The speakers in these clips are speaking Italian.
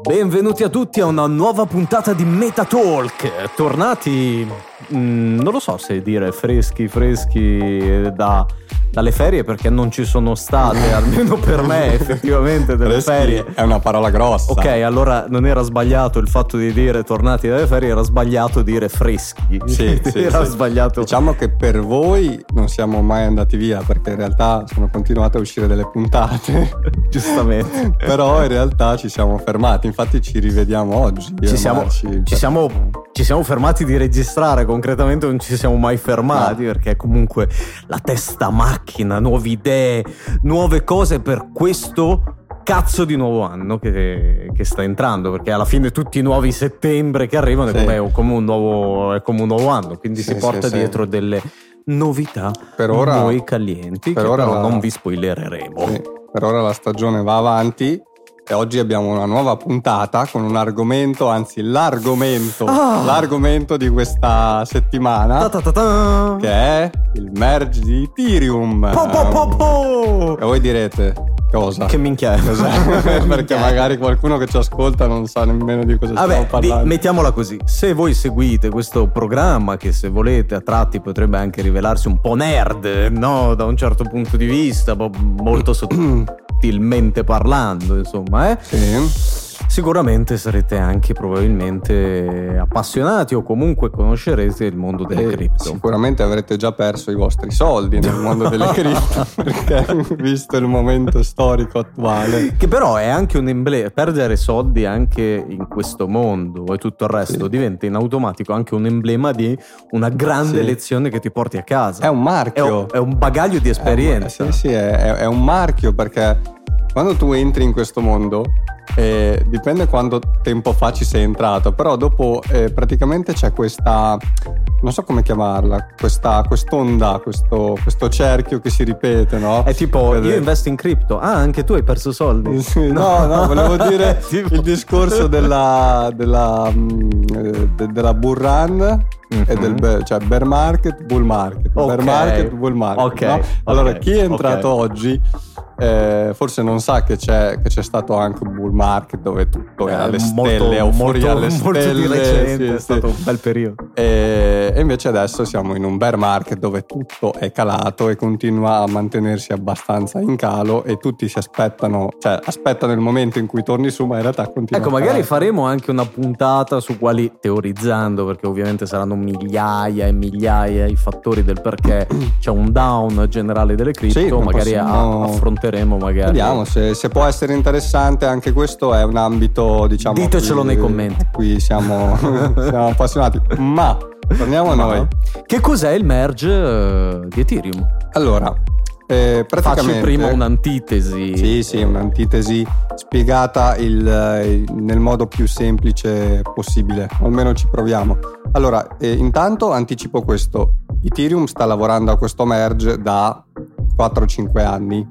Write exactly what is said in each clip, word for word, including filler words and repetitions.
Benvenuti a tutti a una nuova puntata di Metatalk. Tornati, mh, non lo so se dire freschi freschi da, dalle ferie, perché non ci sono state, almeno per me effettivamente delle freschi ferie. È una parola grossa. Ok, allora non era sbagliato il fatto di dire tornati dalle ferie, era sbagliato dire freschi. Sì, sì, era sì. sbagliato. Diciamo che per voi non siamo mai andati via, perché in realtà sono continuate a uscire delle puntate. Giustamente. Però in realtà ci siamo fermati. Infatti ci rivediamo oggi. Ci siamo, ci, siamo, ci siamo fermati di registrare, concretamente non ci siamo mai fermati, no. Perché comunque la testa macchina, nuove idee, nuove cose per questo cazzo di nuovo anno che, che sta entrando, perché alla fine tutti i nuovi settembre che arrivano sì. è, come un nuovo, è come un nuovo anno, quindi sì, si porta sì, dietro sì. delle novità per ora, noi calienti, per che ora però la... non vi spoilereremo. Sì, per ora la stagione va avanti. E oggi abbiamo una nuova puntata con un argomento, anzi l'argomento, ah. l'argomento di questa settimana, ta ta ta, che è il merge di Ethereum. Po po po po. E voi direte, cosa? Che minchia è? Perché minchia. Magari qualcuno che ci ascolta non sa nemmeno di cosa Vabbè, stiamo parlando. Di, mettiamola così, se voi seguite questo programma, che se volete a tratti potrebbe anche rivelarsi un po' nerd, no? Da un certo punto di vista, molto sotto... Sottilmente parlando, insomma, eh? Sì. Sicuramente sarete anche probabilmente appassionati o comunque conoscerete il mondo delle e cripto. Sicuramente avrete già perso i vostri soldi nel mondo delle cripto, perché visto il momento storico attuale. Che però è anche un emblema, perdere soldi anche in questo mondo e tutto il resto sì. diventa in automatico anche un emblema di una grande sì. lezione che ti porti a casa. È un marchio. È un, è un bagaglio di esperienza. È un, sì, sì, è, è un marchio, perché... Quando tu entri in questo mondo, eh, dipende quanto tempo fa ci sei entrato, però dopo eh, praticamente c'è questa, non so come chiamarla, questa quest'onda, questo, questo cerchio che si ripete, no? È tipo, per... io investo in cripto, ah anche tu hai perso soldi. Sì, no, no, no, volevo dire tipo... il discorso della, della, de, della bull run. Mm-hmm. E del bear, cioè bear market, bull market, okay. bear market, bull market. Okay. No? Allora, okay. chi è entrato okay. oggi eh, forse non sa che c'è, che c'è stato anche un bull market dove tutto eh, era alle molto, stelle, euforia alle stelle. Recente, sì, è stato sì. un bel periodo. E, e invece adesso siamo in un bear market dove tutto è calato e continua a mantenersi abbastanza in calo e tutti si aspettano, cioè aspettano il momento in cui torni su, ma in realtà continua. Ecco, magari faremo anche una puntata su quali, teorizzando, perché ovviamente saranno migliaia e migliaia i fattori del perché c'è un down generale delle cripto, sì, magari possiamo... affronteremo magari. Vediamo se, se può essere interessante anche questo, è un ambito, diciamo, ditecelo qui, nei commenti, qui siamo, siamo appassionati. Ma torniamo a noi. Che cos'è il merge di Ethereum? Allora eh, praticamente faccio prima un'antitesi. Sì, sì, un'antitesi spiegata il, nel modo più semplice possibile, almeno ci proviamo. Allora, eh, intanto anticipo questo. Ethereum sta lavorando a questo merge da quattro cinque anni.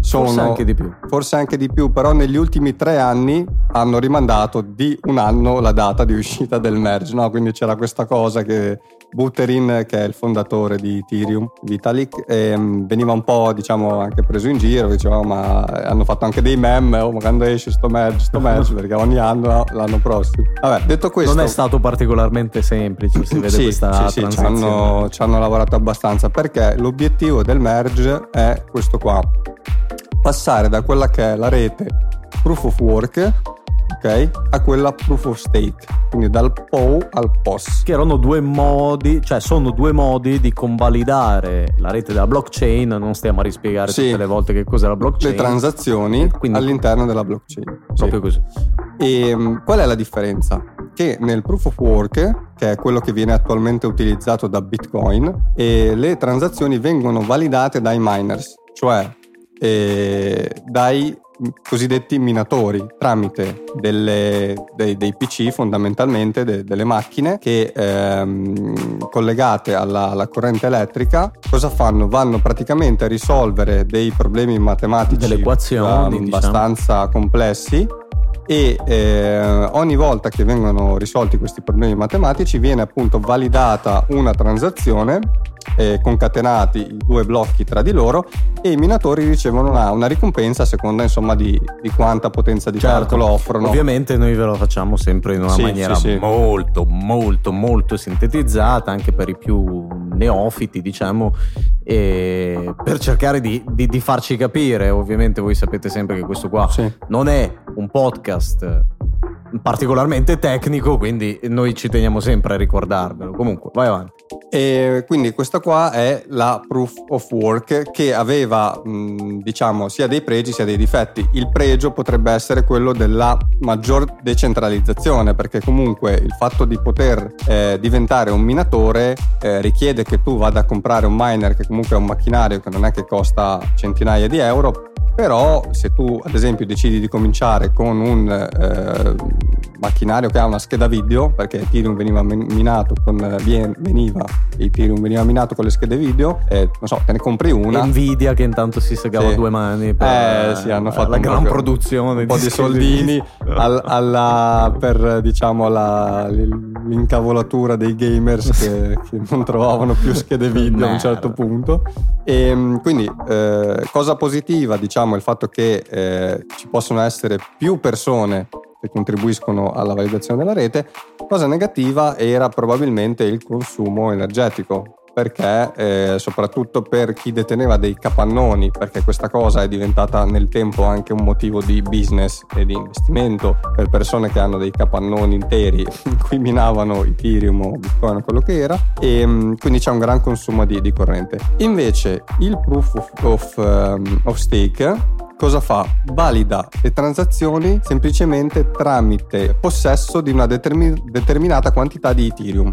Sono, forse anche di più. Forse anche di più, però negli ultimi tre anni hanno rimandato di un anno la data di uscita del merge, no? Quindi c'era questa cosa che Buterin, che è il fondatore di Ethereum, Vitalik, ehm, veniva un po', diciamo, anche preso in giro, diceva ma hanno fatto anche dei meme, oh, ma quando esce sto merge, sto merge, perché ogni anno l'anno prossimo. Vabbè, detto questo... Non è stato particolarmente semplice, si vede sì, questa sì, sì, transizione. Ci hanno, ci hanno lavorato abbastanza, perché l'obiettivo del merge è questo qua. Passare da quella che è la rete proof of work, ok, a quella proof of stake, quindi dal P O al P O S, che erano due modi, cioè sono due modi di convalidare la rete della blockchain. Non stiamo a rispiegare sì. tutte le volte che cos'è la blockchain, le transazioni quindi, all'interno della blockchain, proprio sì. così. E qual è la differenza? Che nel proof of work, che è quello che viene attualmente utilizzato da Bitcoin, e le transazioni vengono validate dai miners, cioè E dai cosiddetti minatori, tramite delle, dei, dei P C fondamentalmente, de, delle macchine che ehm, collegate alla, alla corrente elettrica. Cosa fanno? Vanno praticamente a risolvere dei problemi matematici, delle equazioni um, abbastanza diciamo. complessi, e eh, ogni volta che vengono risolti questi problemi matematici viene appunto validata una transazione eh, concatenati i due blocchi tra di loro, e i minatori ricevono una, una ricompensa a seconda insomma di, di quanta potenza di calcolo certo. offrono. Ovviamente noi ve lo facciamo sempre in una sì, maniera sì, sì. molto molto molto sintetizzata, anche per i più neofiti diciamo, e per cercare di, di, di farci capire. Ovviamente voi sapete sempre che questo qua sì. non è un podcast particolarmente tecnico, quindi noi ci teniamo sempre a ricordarvelo. Comunque vai avanti. E quindi questa qua è la proof of work, che aveva mh, diciamo sia dei pregi sia dei difetti. Il pregio potrebbe essere quello della maggior decentralizzazione, perché comunque il fatto di poter eh, diventare un minatore eh, richiede che tu vada a comprare un miner, che comunque è un macchinario che non è che costa centinaia di euro. Però se tu ad esempio decidi di cominciare con un eh, macchinario che ha una scheda video, perché Ethereum veniva minato con veniva Ethereum veniva minato con le schede video, eh, non so, te ne compri una. Nvidia che intanto si segava sì. due mani per eh, sì, hanno fatto la gran produzione, un po' di, di soldini al, alla, per diciamo alla, l'incavolatura dei gamers che, che non trovavano più schede video a un certo punto. E quindi eh, cosa positiva diciamo il fatto che eh, ci possono essere più persone che contribuiscono alla validazione della rete. Cosa negativa era probabilmente il consumo energetico, perché eh, soprattutto per chi deteneva dei capannoni, perché questa cosa è diventata nel tempo anche un motivo di business e di investimento per persone che hanno dei capannoni interi in cui minavano Ethereum o Bitcoin o quello che era, e mh, quindi c'è un gran consumo di, di corrente. Invece il proof of, of, um, of stake cosa fa? Valida le transazioni semplicemente tramite possesso di una determin- determinata quantità di Ethereum.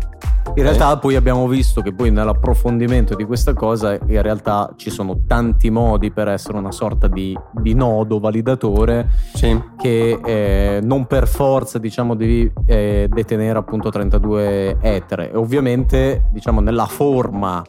In realtà poi abbiamo visto che poi nell'approfondimento di questa cosa in realtà ci sono tanti modi per essere una sorta di, di nodo validatore sì. che eh, non per forza diciamo devi eh, detenere appunto trentadue etere, e ovviamente diciamo nella forma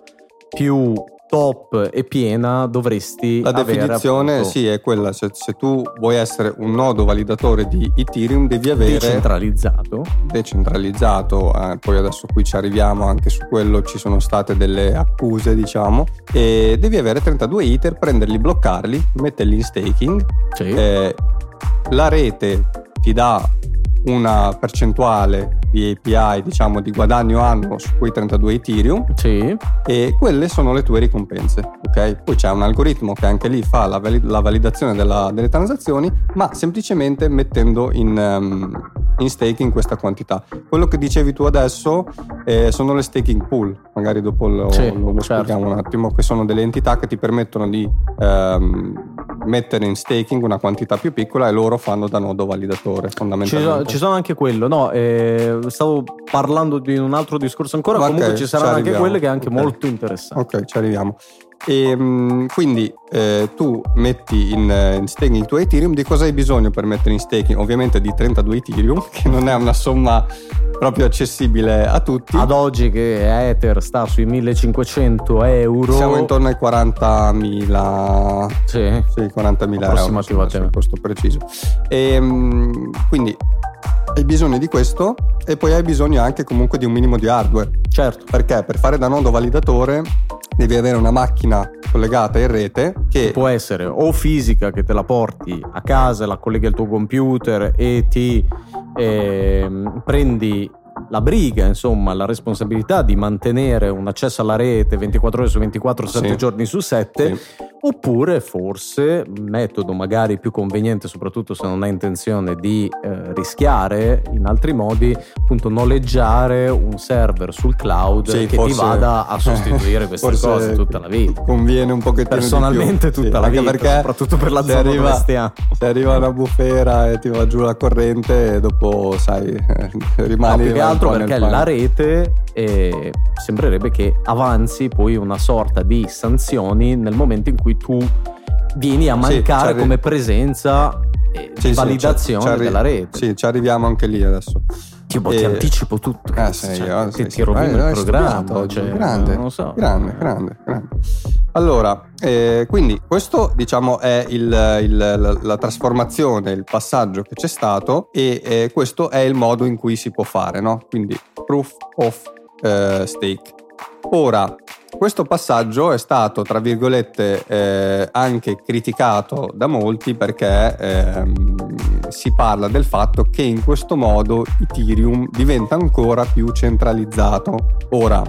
più top e piena dovresti la avere, definizione appunto, sì è quella, cioè, se tu vuoi essere un nodo validatore di Ethereum devi avere decentralizzato decentralizzato eh, poi adesso qui ci arriviamo, anche su quello ci sono state delle accuse diciamo, e devi avere trentadue Ether, prenderli, bloccarli, metterli in staking sì. eh, la rete ti dà una percentuale di A P I diciamo di guadagno annuo su quei trentadue Ethereum sì. e quelle sono le tue ricompense, ok? Poi c'è un algoritmo che anche lì fa la, valid- la validazione della, delle transazioni, ma semplicemente mettendo in, um, in staking questa quantità. Quello che dicevi tu adesso eh, sono le staking pool, magari dopo lo, sì, lo, lo certo. spieghiamo un attimo, che sono delle entità che ti permettono di um, mettere in staking una quantità più piccola, e loro fanno da nodo validatore fondamentalmente. Ci sono anche quello, no? Eh, stavo parlando di un altro discorso ancora, okay, comunque ci saranno ci anche quelle che è anche okay. molto interessante. Ok, ci arriviamo. E, quindi eh, tu metti in, in staking il tuo Ethereum. Di cosa hai bisogno per mettere in staking? Ovviamente di trentadue Ethereum, che non è una somma proprio accessibile a tutti. Ad oggi che Ether sta sui millecinquecento euro, siamo intorno ai quarantamila sì, sì quarantamila euro sul costo preciso. E, quindi hai bisogno di questo, e poi hai bisogno anche comunque di un minimo di hardware, certo, perché per fare da nodo validatore devi avere una macchina collegata in rete che, che può essere o fisica, che te la porti a casa, la colleghi al tuo computer e ti eh, prendi la briga, insomma la responsabilità di mantenere un accesso alla rete ventiquattro ore su ventiquattro, sette sì. giorni su sette sì. oppure forse metodo magari più conveniente, soprattutto se non hai intenzione di eh, rischiare in altri modi, appunto noleggiare un server sul cloud sì, che forse, ti vada a sostituire queste cose tutta la vita. Conviene un pochettino personalmente di più. tutta sì, la vita, perché soprattutto per la zona arriva, dove stiamo, se arriva una bufera e ti va giù la corrente e dopo sai rimani no, più che altro perché la rete eh, sembrerebbe che avanzi poi una sorta di sanzioni nel momento in cui tu vieni a mancare sì, come presenza e sì, validazione sì, arri- della rete. Sì, ci arriviamo anche lì adesso. Tipo, e... ti anticipo tutto, ah, sì, cioè, io, ti, sì, ti rovino sì, il programma. Cioè, grande, non lo so. grande, grande, grande. Allora, eh, quindi questo diciamo è il, il, la, la trasformazione, il passaggio che c'è stato, e eh, questo è il modo in cui si può fare, no? Quindi proof of eh, stake. Ora Questo passaggio è stato, tra virgolette, eh, anche criticato da molti perché ehm, si parla del fatto che in questo modo Ethereum diventa ancora più centralizzato. Ora,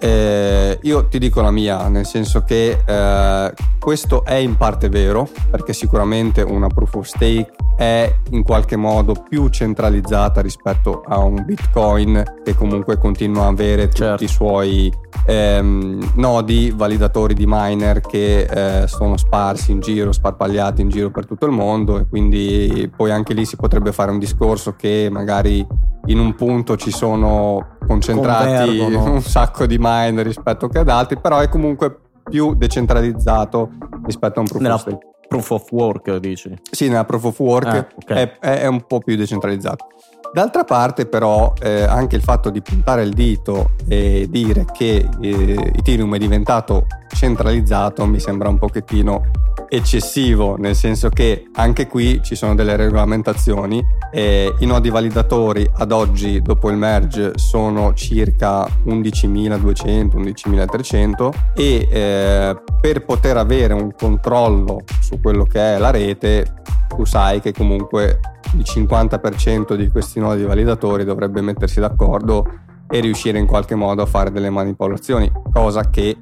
eh, io ti dico la mia, nel senso che eh, questo è in parte vero, perché sicuramente una proof of stake è in qualche modo più centralizzata rispetto a un Bitcoin che comunque continua a avere tutti certo. i suoi ehm, nodi, validatori di miner che eh, sono sparsi in giro, sparpagliati in giro per tutto il mondo, e quindi poi anche lì si potrebbe fare un discorso che magari in un punto ci sono concentrati Convergono. un sacco di miner rispetto che ad altri, però è comunque più decentralizzato rispetto a un proof of stake. Proof of work dici? Sì, nella proof of work ah, okay. è, è un po' più decentralizzato. D'altra parte però eh, anche il fatto di puntare il dito e dire che eh, Ethereum è diventato centralizzato mi sembra un pochettino eccessivo, nel senso che anche qui ci sono delle regolamentazioni. Eh, i nodi validatori ad oggi dopo il merge sono circa undicimiladuecento undicimilatrecento e eh, per poter avere un controllo su quello che è la rete tu sai che comunque il cinquanta per cento di questi nodi validatori dovrebbe mettersi d'accordo e riuscire in qualche modo a fare delle manipolazioni, cosa che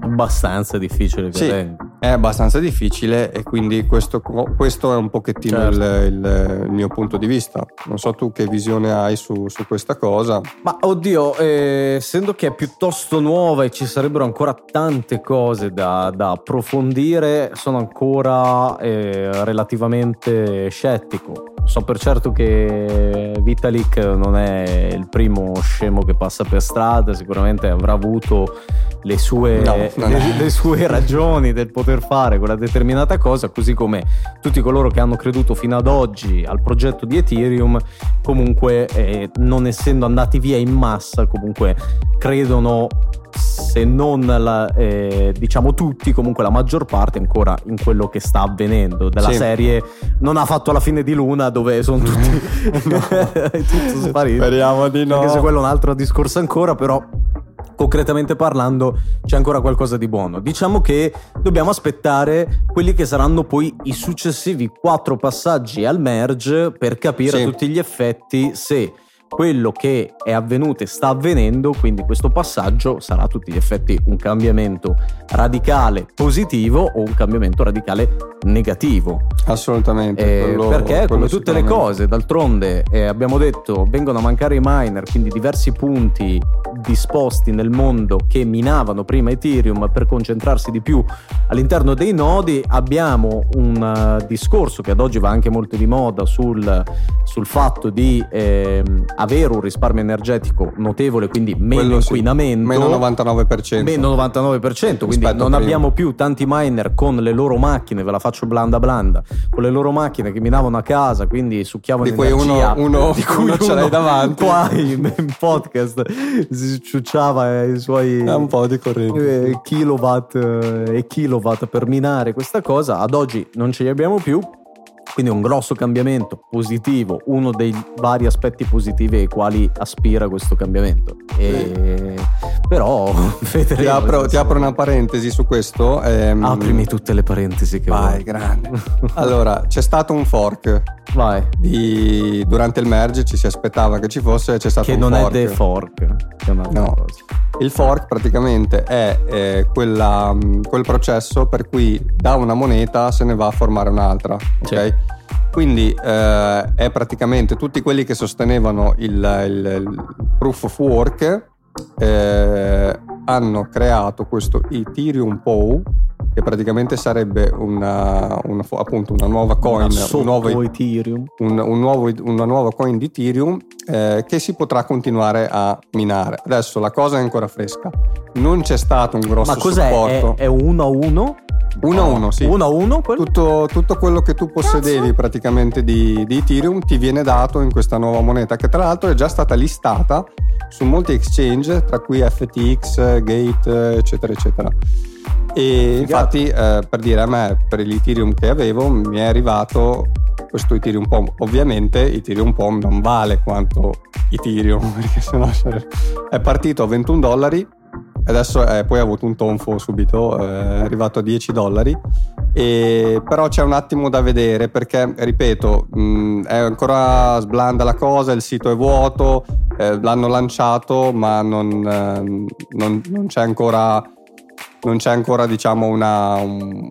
abbastanza difficile sì, è abbastanza difficile e quindi questo, questo è un pochettino certo. il, il, il mio punto di vista. Non so tu che visione hai su, su questa cosa. Ma oddio, eh, essendo che è piuttosto nuova e ci sarebbero ancora tante cose da, da approfondire, sono ancora eh, relativamente scettico. So per certo che Vitalik non è il primo scemo che passa per strada, sicuramente avrà avuto le sue, no, no, no. Le, le sue ragioni del poter fare quella determinata cosa, così come tutti coloro che hanno creduto fino ad oggi al progetto di Ethereum comunque eh, non essendo andati via in massa comunque credono, se non la, eh, diciamo tutti, comunque la maggior parte ancora in quello che sta avvenendo della sì. serie non ha fatto la fine di Luna dove sono tutti tutto sparito, speriamo di no, anche se quello è un altro discorso ancora, però concretamente parlando c'è ancora qualcosa di buono. Diciamo che dobbiamo aspettare quelli che saranno poi i successivi quattro passaggi al merge per capire sì. a tutti gli effetti se quello che è avvenuto e sta avvenendo, quindi questo passaggio, sarà a tutti gli effetti un cambiamento radicale positivo o un cambiamento radicale negativo. Assolutamente. Eh, quello, perché quello come tutte le cose, d'altronde eh, abbiamo detto, vengono a mancare i miner, quindi diversi punti disposti nel mondo che minavano prima Ethereum per concentrarsi di più all'interno dei nodi. Abbiamo un uh, discorso che ad oggi va anche molto di moda sul, sul fatto di eh, avere un risparmio energetico notevole, quindi meno Quello inquinamento sì. meno novantanove per cento meno novantanove per cento, quindi non prima. Abbiamo più tanti miner con le loro macchine, ve la faccio blanda blanda, con le loro macchine che minavano a casa, quindi succhiavano di energia, uno, uno, di cui uno ce l'hai davanti qua in, in podcast si ciucciava eh, i suoi è un po' di corrente eh, kilowatt eh, e kilowatt per minare questa cosa. Ad oggi non ce li abbiamo più. Quindi è un grosso cambiamento positivo, uno dei vari aspetti positivi ai quali aspira questo cambiamento. E... però ti apro, ti apro una parentesi su questo. Ehm... Aprimi tutte le parentesi che vai, vuoi. Grande. Allora, c'è stato un fork. Vai. Di... Durante il merge ci si aspettava che ci fosse, c'è stato che un fork. Che non è the fork. Che è no. Cosa. Il fork praticamente è eh, quella, quel processo per cui da una moneta se ne va a formare un'altra, sì. ok? Quindi eh, è praticamente tutti quelli che sostenevano il, il, il proof of work eh, hanno creato questo Ethereum P O W, che praticamente sarebbe una, una, appunto una nuova coin, una, un nuovo, Ethereum. Un, un nuovo, una nuova coin di Ethereum eh, che si potrà continuare a minare. Adesso la cosa è ancora fresca, non c'è stato un grosso supporto. Ma cos'è? Supporto. È uno a uno? uno a uno sì uno a uno quello? Tutto, tutto quello che tu possedevi Cazzo. praticamente di, di Ethereum ti viene dato in questa nuova moneta, che tra l'altro è già stata listata su molti exchange tra cui F T X, Gate eccetera eccetera. E infatti eh, per dire, a me per l'Ethereum che avevo mi è arrivato questo Ethereum P O M. Ovviamente Ethereum P O M non vale quanto Ethereum, perché sennò è partito a ventuno dollari adesso eh, poi ha avuto un tonfo subito, eh, è arrivato a dieci dollari, e, però c'è un attimo da vedere perché, ripeto, mh, è ancora sblanda la cosa, il sito è vuoto, eh, l'hanno lanciato ma non, eh, non, non c'è ancora non c'è ancora diciamo una un,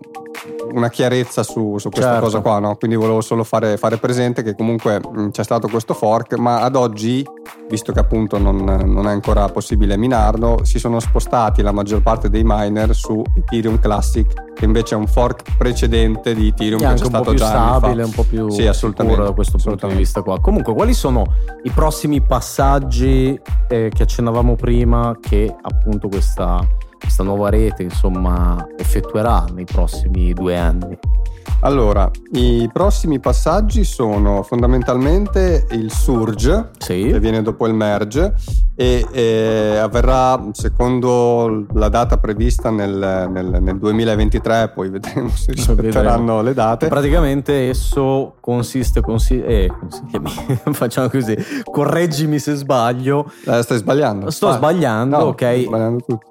una chiarezza su, su questa certo. cosa qua, no? Quindi volevo solo fare, fare presente che comunque mh, c'è stato questo fork, ma ad oggi, visto che appunto non, non è ancora possibile minarlo, si sono spostati la maggior parte dei miner su Ethereum Classic, che invece è un fork precedente di Ethereum, che è anche un po' più stabile, un po' più sì, sicuro da questo punto di vista qua. Comunque, quali sono i prossimi passaggi eh, che accennavamo prima, che appunto questa questa nuova rete insomma effettuerà nei prossimi due anni? Allora, i prossimi passaggi sono fondamentalmente il surge, sì. che viene dopo il merge, e, e avverrà secondo la data prevista nel, nel, nel duemilaventitré, poi vedremo se rispetteranno le date. Praticamente esso consiste, consi- eh, facciamo così, correggimi se sbaglio. Eh, stai sbagliando. Sto ah, sbagliando, no, ok. Sto sbagliando tutto.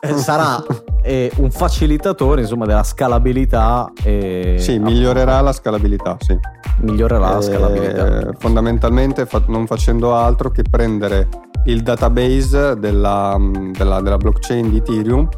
Sarà eh, un facilitatore insomma della scalabilità, e sì, migliorerà la scalabilità, sì. migliorerà eh, la scalabilità fondamentalmente, fa- non facendo altro che prendere il database della, della, della blockchain di Ethereum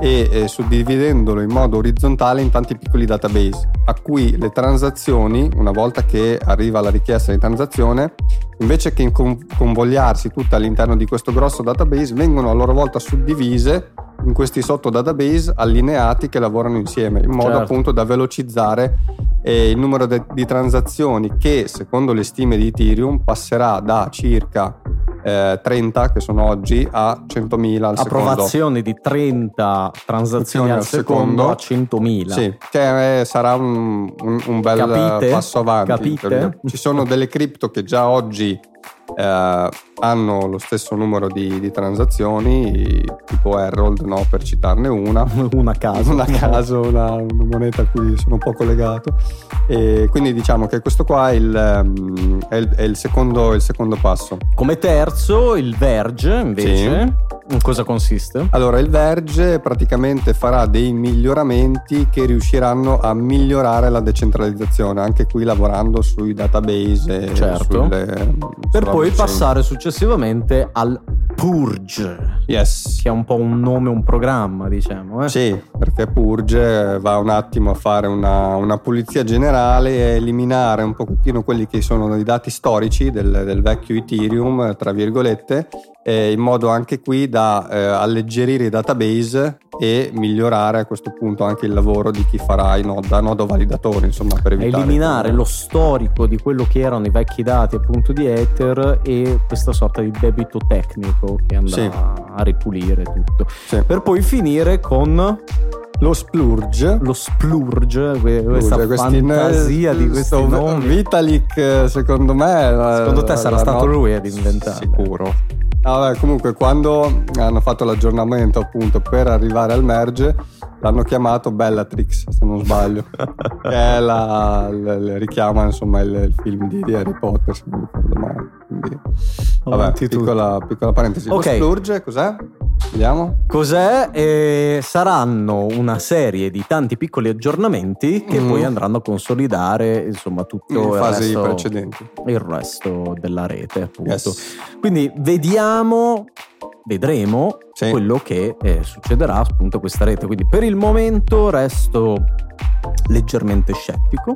e eh, suddividendolo in modo orizzontale in tanti piccoli database, a cui le transazioni, una volta che arriva la richiesta di transazione, invece che convogliarsi tutte all'interno di questo grosso database, vengono a loro volta suddivise in questi sotto database allineati che lavorano insieme, in modo certo. appunto da velocizzare eh, il numero de- di transazioni, che secondo le stime di Ethereum passerà da circa trenta che sono oggi a centomila al approvazione secondo. Di trenta transazioni al secondo, secondo a centomila, sì, che sarà un, un, un bel capite? passo avanti. Capite? Ci sono delle cripto che già oggi eh, hanno lo stesso numero di, di transazioni, tipo Herald, no, per citarne una una a caso, una, caso una, una moneta a cui sono un po' collegato, e quindi diciamo che questo qua è il, è il, è il, secondo, il secondo passo. Come terzo il Verge invece, sì. in cosa consiste? Allora, il Verge praticamente farà dei miglioramenti che riusciranno a migliorare la decentralizzazione, anche qui lavorando sui database, certo. sulle, per poi passare su successivamente al Purge, yes. che è un po' un nome, un programma, diciamo. Eh? Sì, perché Purge va un attimo a fare una, una pulizia generale e eliminare un pochettino quelli che sono i dati storici del, del vecchio Ethereum, tra virgolette, eh, in modo anche qui da eh, alleggerire i database e migliorare a questo punto anche il lavoro di chi farà i nod, da nodo validatore, insomma, per evitare eliminare tutto. Lo storico di quello che erano i vecchi dati appunto di Ether e questa sorta di debito tecnico che andrà sì. a ripulire tutto, sì. per poi finire con lo splurge, lo splurge, questa Splurge, fantasia in, di questo nomi. Vitalik, secondo me, secondo te la, sarà la stato not- lui ad inventare, sicuro. Vabbè, comunque quando hanno fatto l'aggiornamento appunto per arrivare al merge l'hanno chiamato Bellatrix, se non sbaglio, che è la, la, la richiama insomma il, il film di, di Harry Potter, se non ricordo male. Quindi, vabbè, piccola, piccola parentesi. Okay. Lo Splurge cos'è? Vediamo cos'è. Eh, saranno una serie di tanti piccoli aggiornamenti che mm. poi andranno a consolidare insomma tutto le fasi resto, precedenti, il resto della rete appunto. Yes. Quindi vediamo vedremo sì. quello che eh, succederà appunto a questa rete. Quindi per il momento resto leggermente scettico,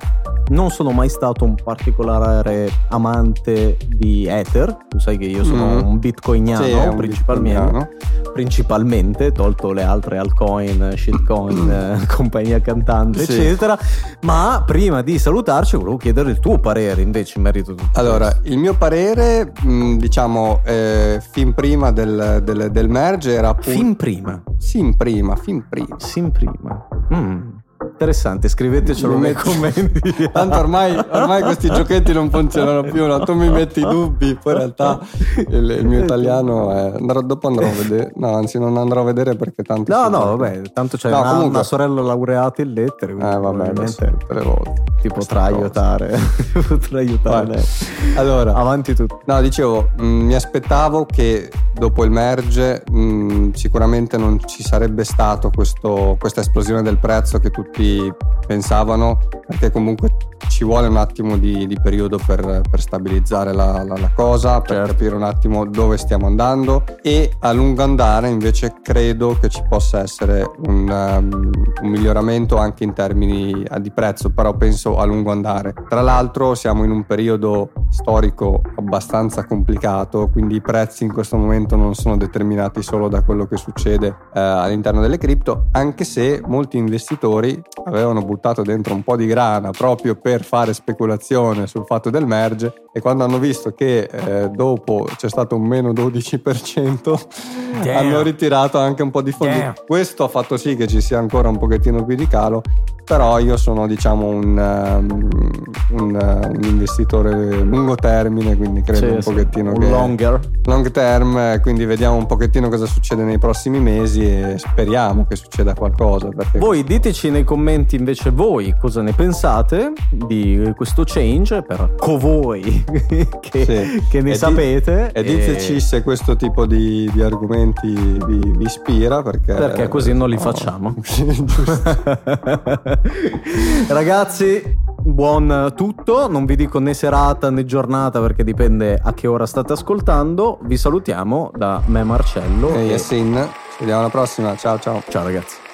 non sono mai stato un particolare amante di Ether, tu sai che io sono mm. un bitcoiniano, sì, un principalmente bitcoiniano. principalmente tolto le altre altcoin, shitcoin, compagnia cantante, sì. eccetera. Ma prima di salutarci volevo chiedere il tuo parere invece in merito a tutto. Allora, questo. Il mio parere diciamo eh, fin prima del, del, del merge era pur... fin prima fin prima fin prima, fin prima. Mm. Interessante, scrivetecelo nei commenti. Tanto ormai, ormai questi giochetti non funzionano più, no? Tu mi metti i dubbi, poi in realtà il, il mio italiano è... Andrò, dopo andrò a vedere, no anzi non andrò a vedere perché tanto... No, no, fatto. Vabbè, tanto c'è no, una, comunque... una sorella laureata in lettere, quindi eh, vabbè, tre volte. Ti potrà aiutare, potrà aiutare. Allora, avanti tutto. No, dicevo, mh, mi aspettavo che dopo il merge mh, sicuramente non ci sarebbe stato questo, questa esplosione del prezzo che tutti pensavano, perché comunque ci vuole un attimo di, di periodo per, per stabilizzare la, la, la cosa, per certo. capire un attimo dove stiamo andando, e a lungo andare invece credo che ci possa essere un, um, un miglioramento anche in termini di prezzo, però penso a lungo andare. Tra l'altro siamo in un periodo storico abbastanza complicato, quindi i prezzi in questo momento non sono determinati solo da quello che succede eh, all'interno delle cripto, anche se molti investitori avevano buttato dentro un po' di grana proprio per fare speculazione sul fatto del merge, e quando hanno visto che eh, dopo c'è stato un meno dodici per cento Damn. Hanno ritirato anche un po' di fondi. Damn. Questo ha fatto sì che ci sia ancora un pochettino più di calo, però io sono diciamo un, um, un, uh, un investitore lungo termine, quindi credo sì, un pochettino sì. un che longer. long term, quindi vediamo un pochettino cosa succede nei prossimi mesi e speriamo che succeda qualcosa. Voi diteci nei commenti invece voi cosa ne pensate di questo change per co voi che, sì. che ne e sapete, di, e diteci e... se questo tipo di, di argomenti vi, vi ispira, perché, perché così non li no. facciamo. Ragazzi, buon tutto, non vi dico né serata né giornata perché dipende a che ora state ascoltando. Vi salutiamo da me Marcello e Yassin, ci vediamo alla prossima, ciao ciao ciao ragazzi.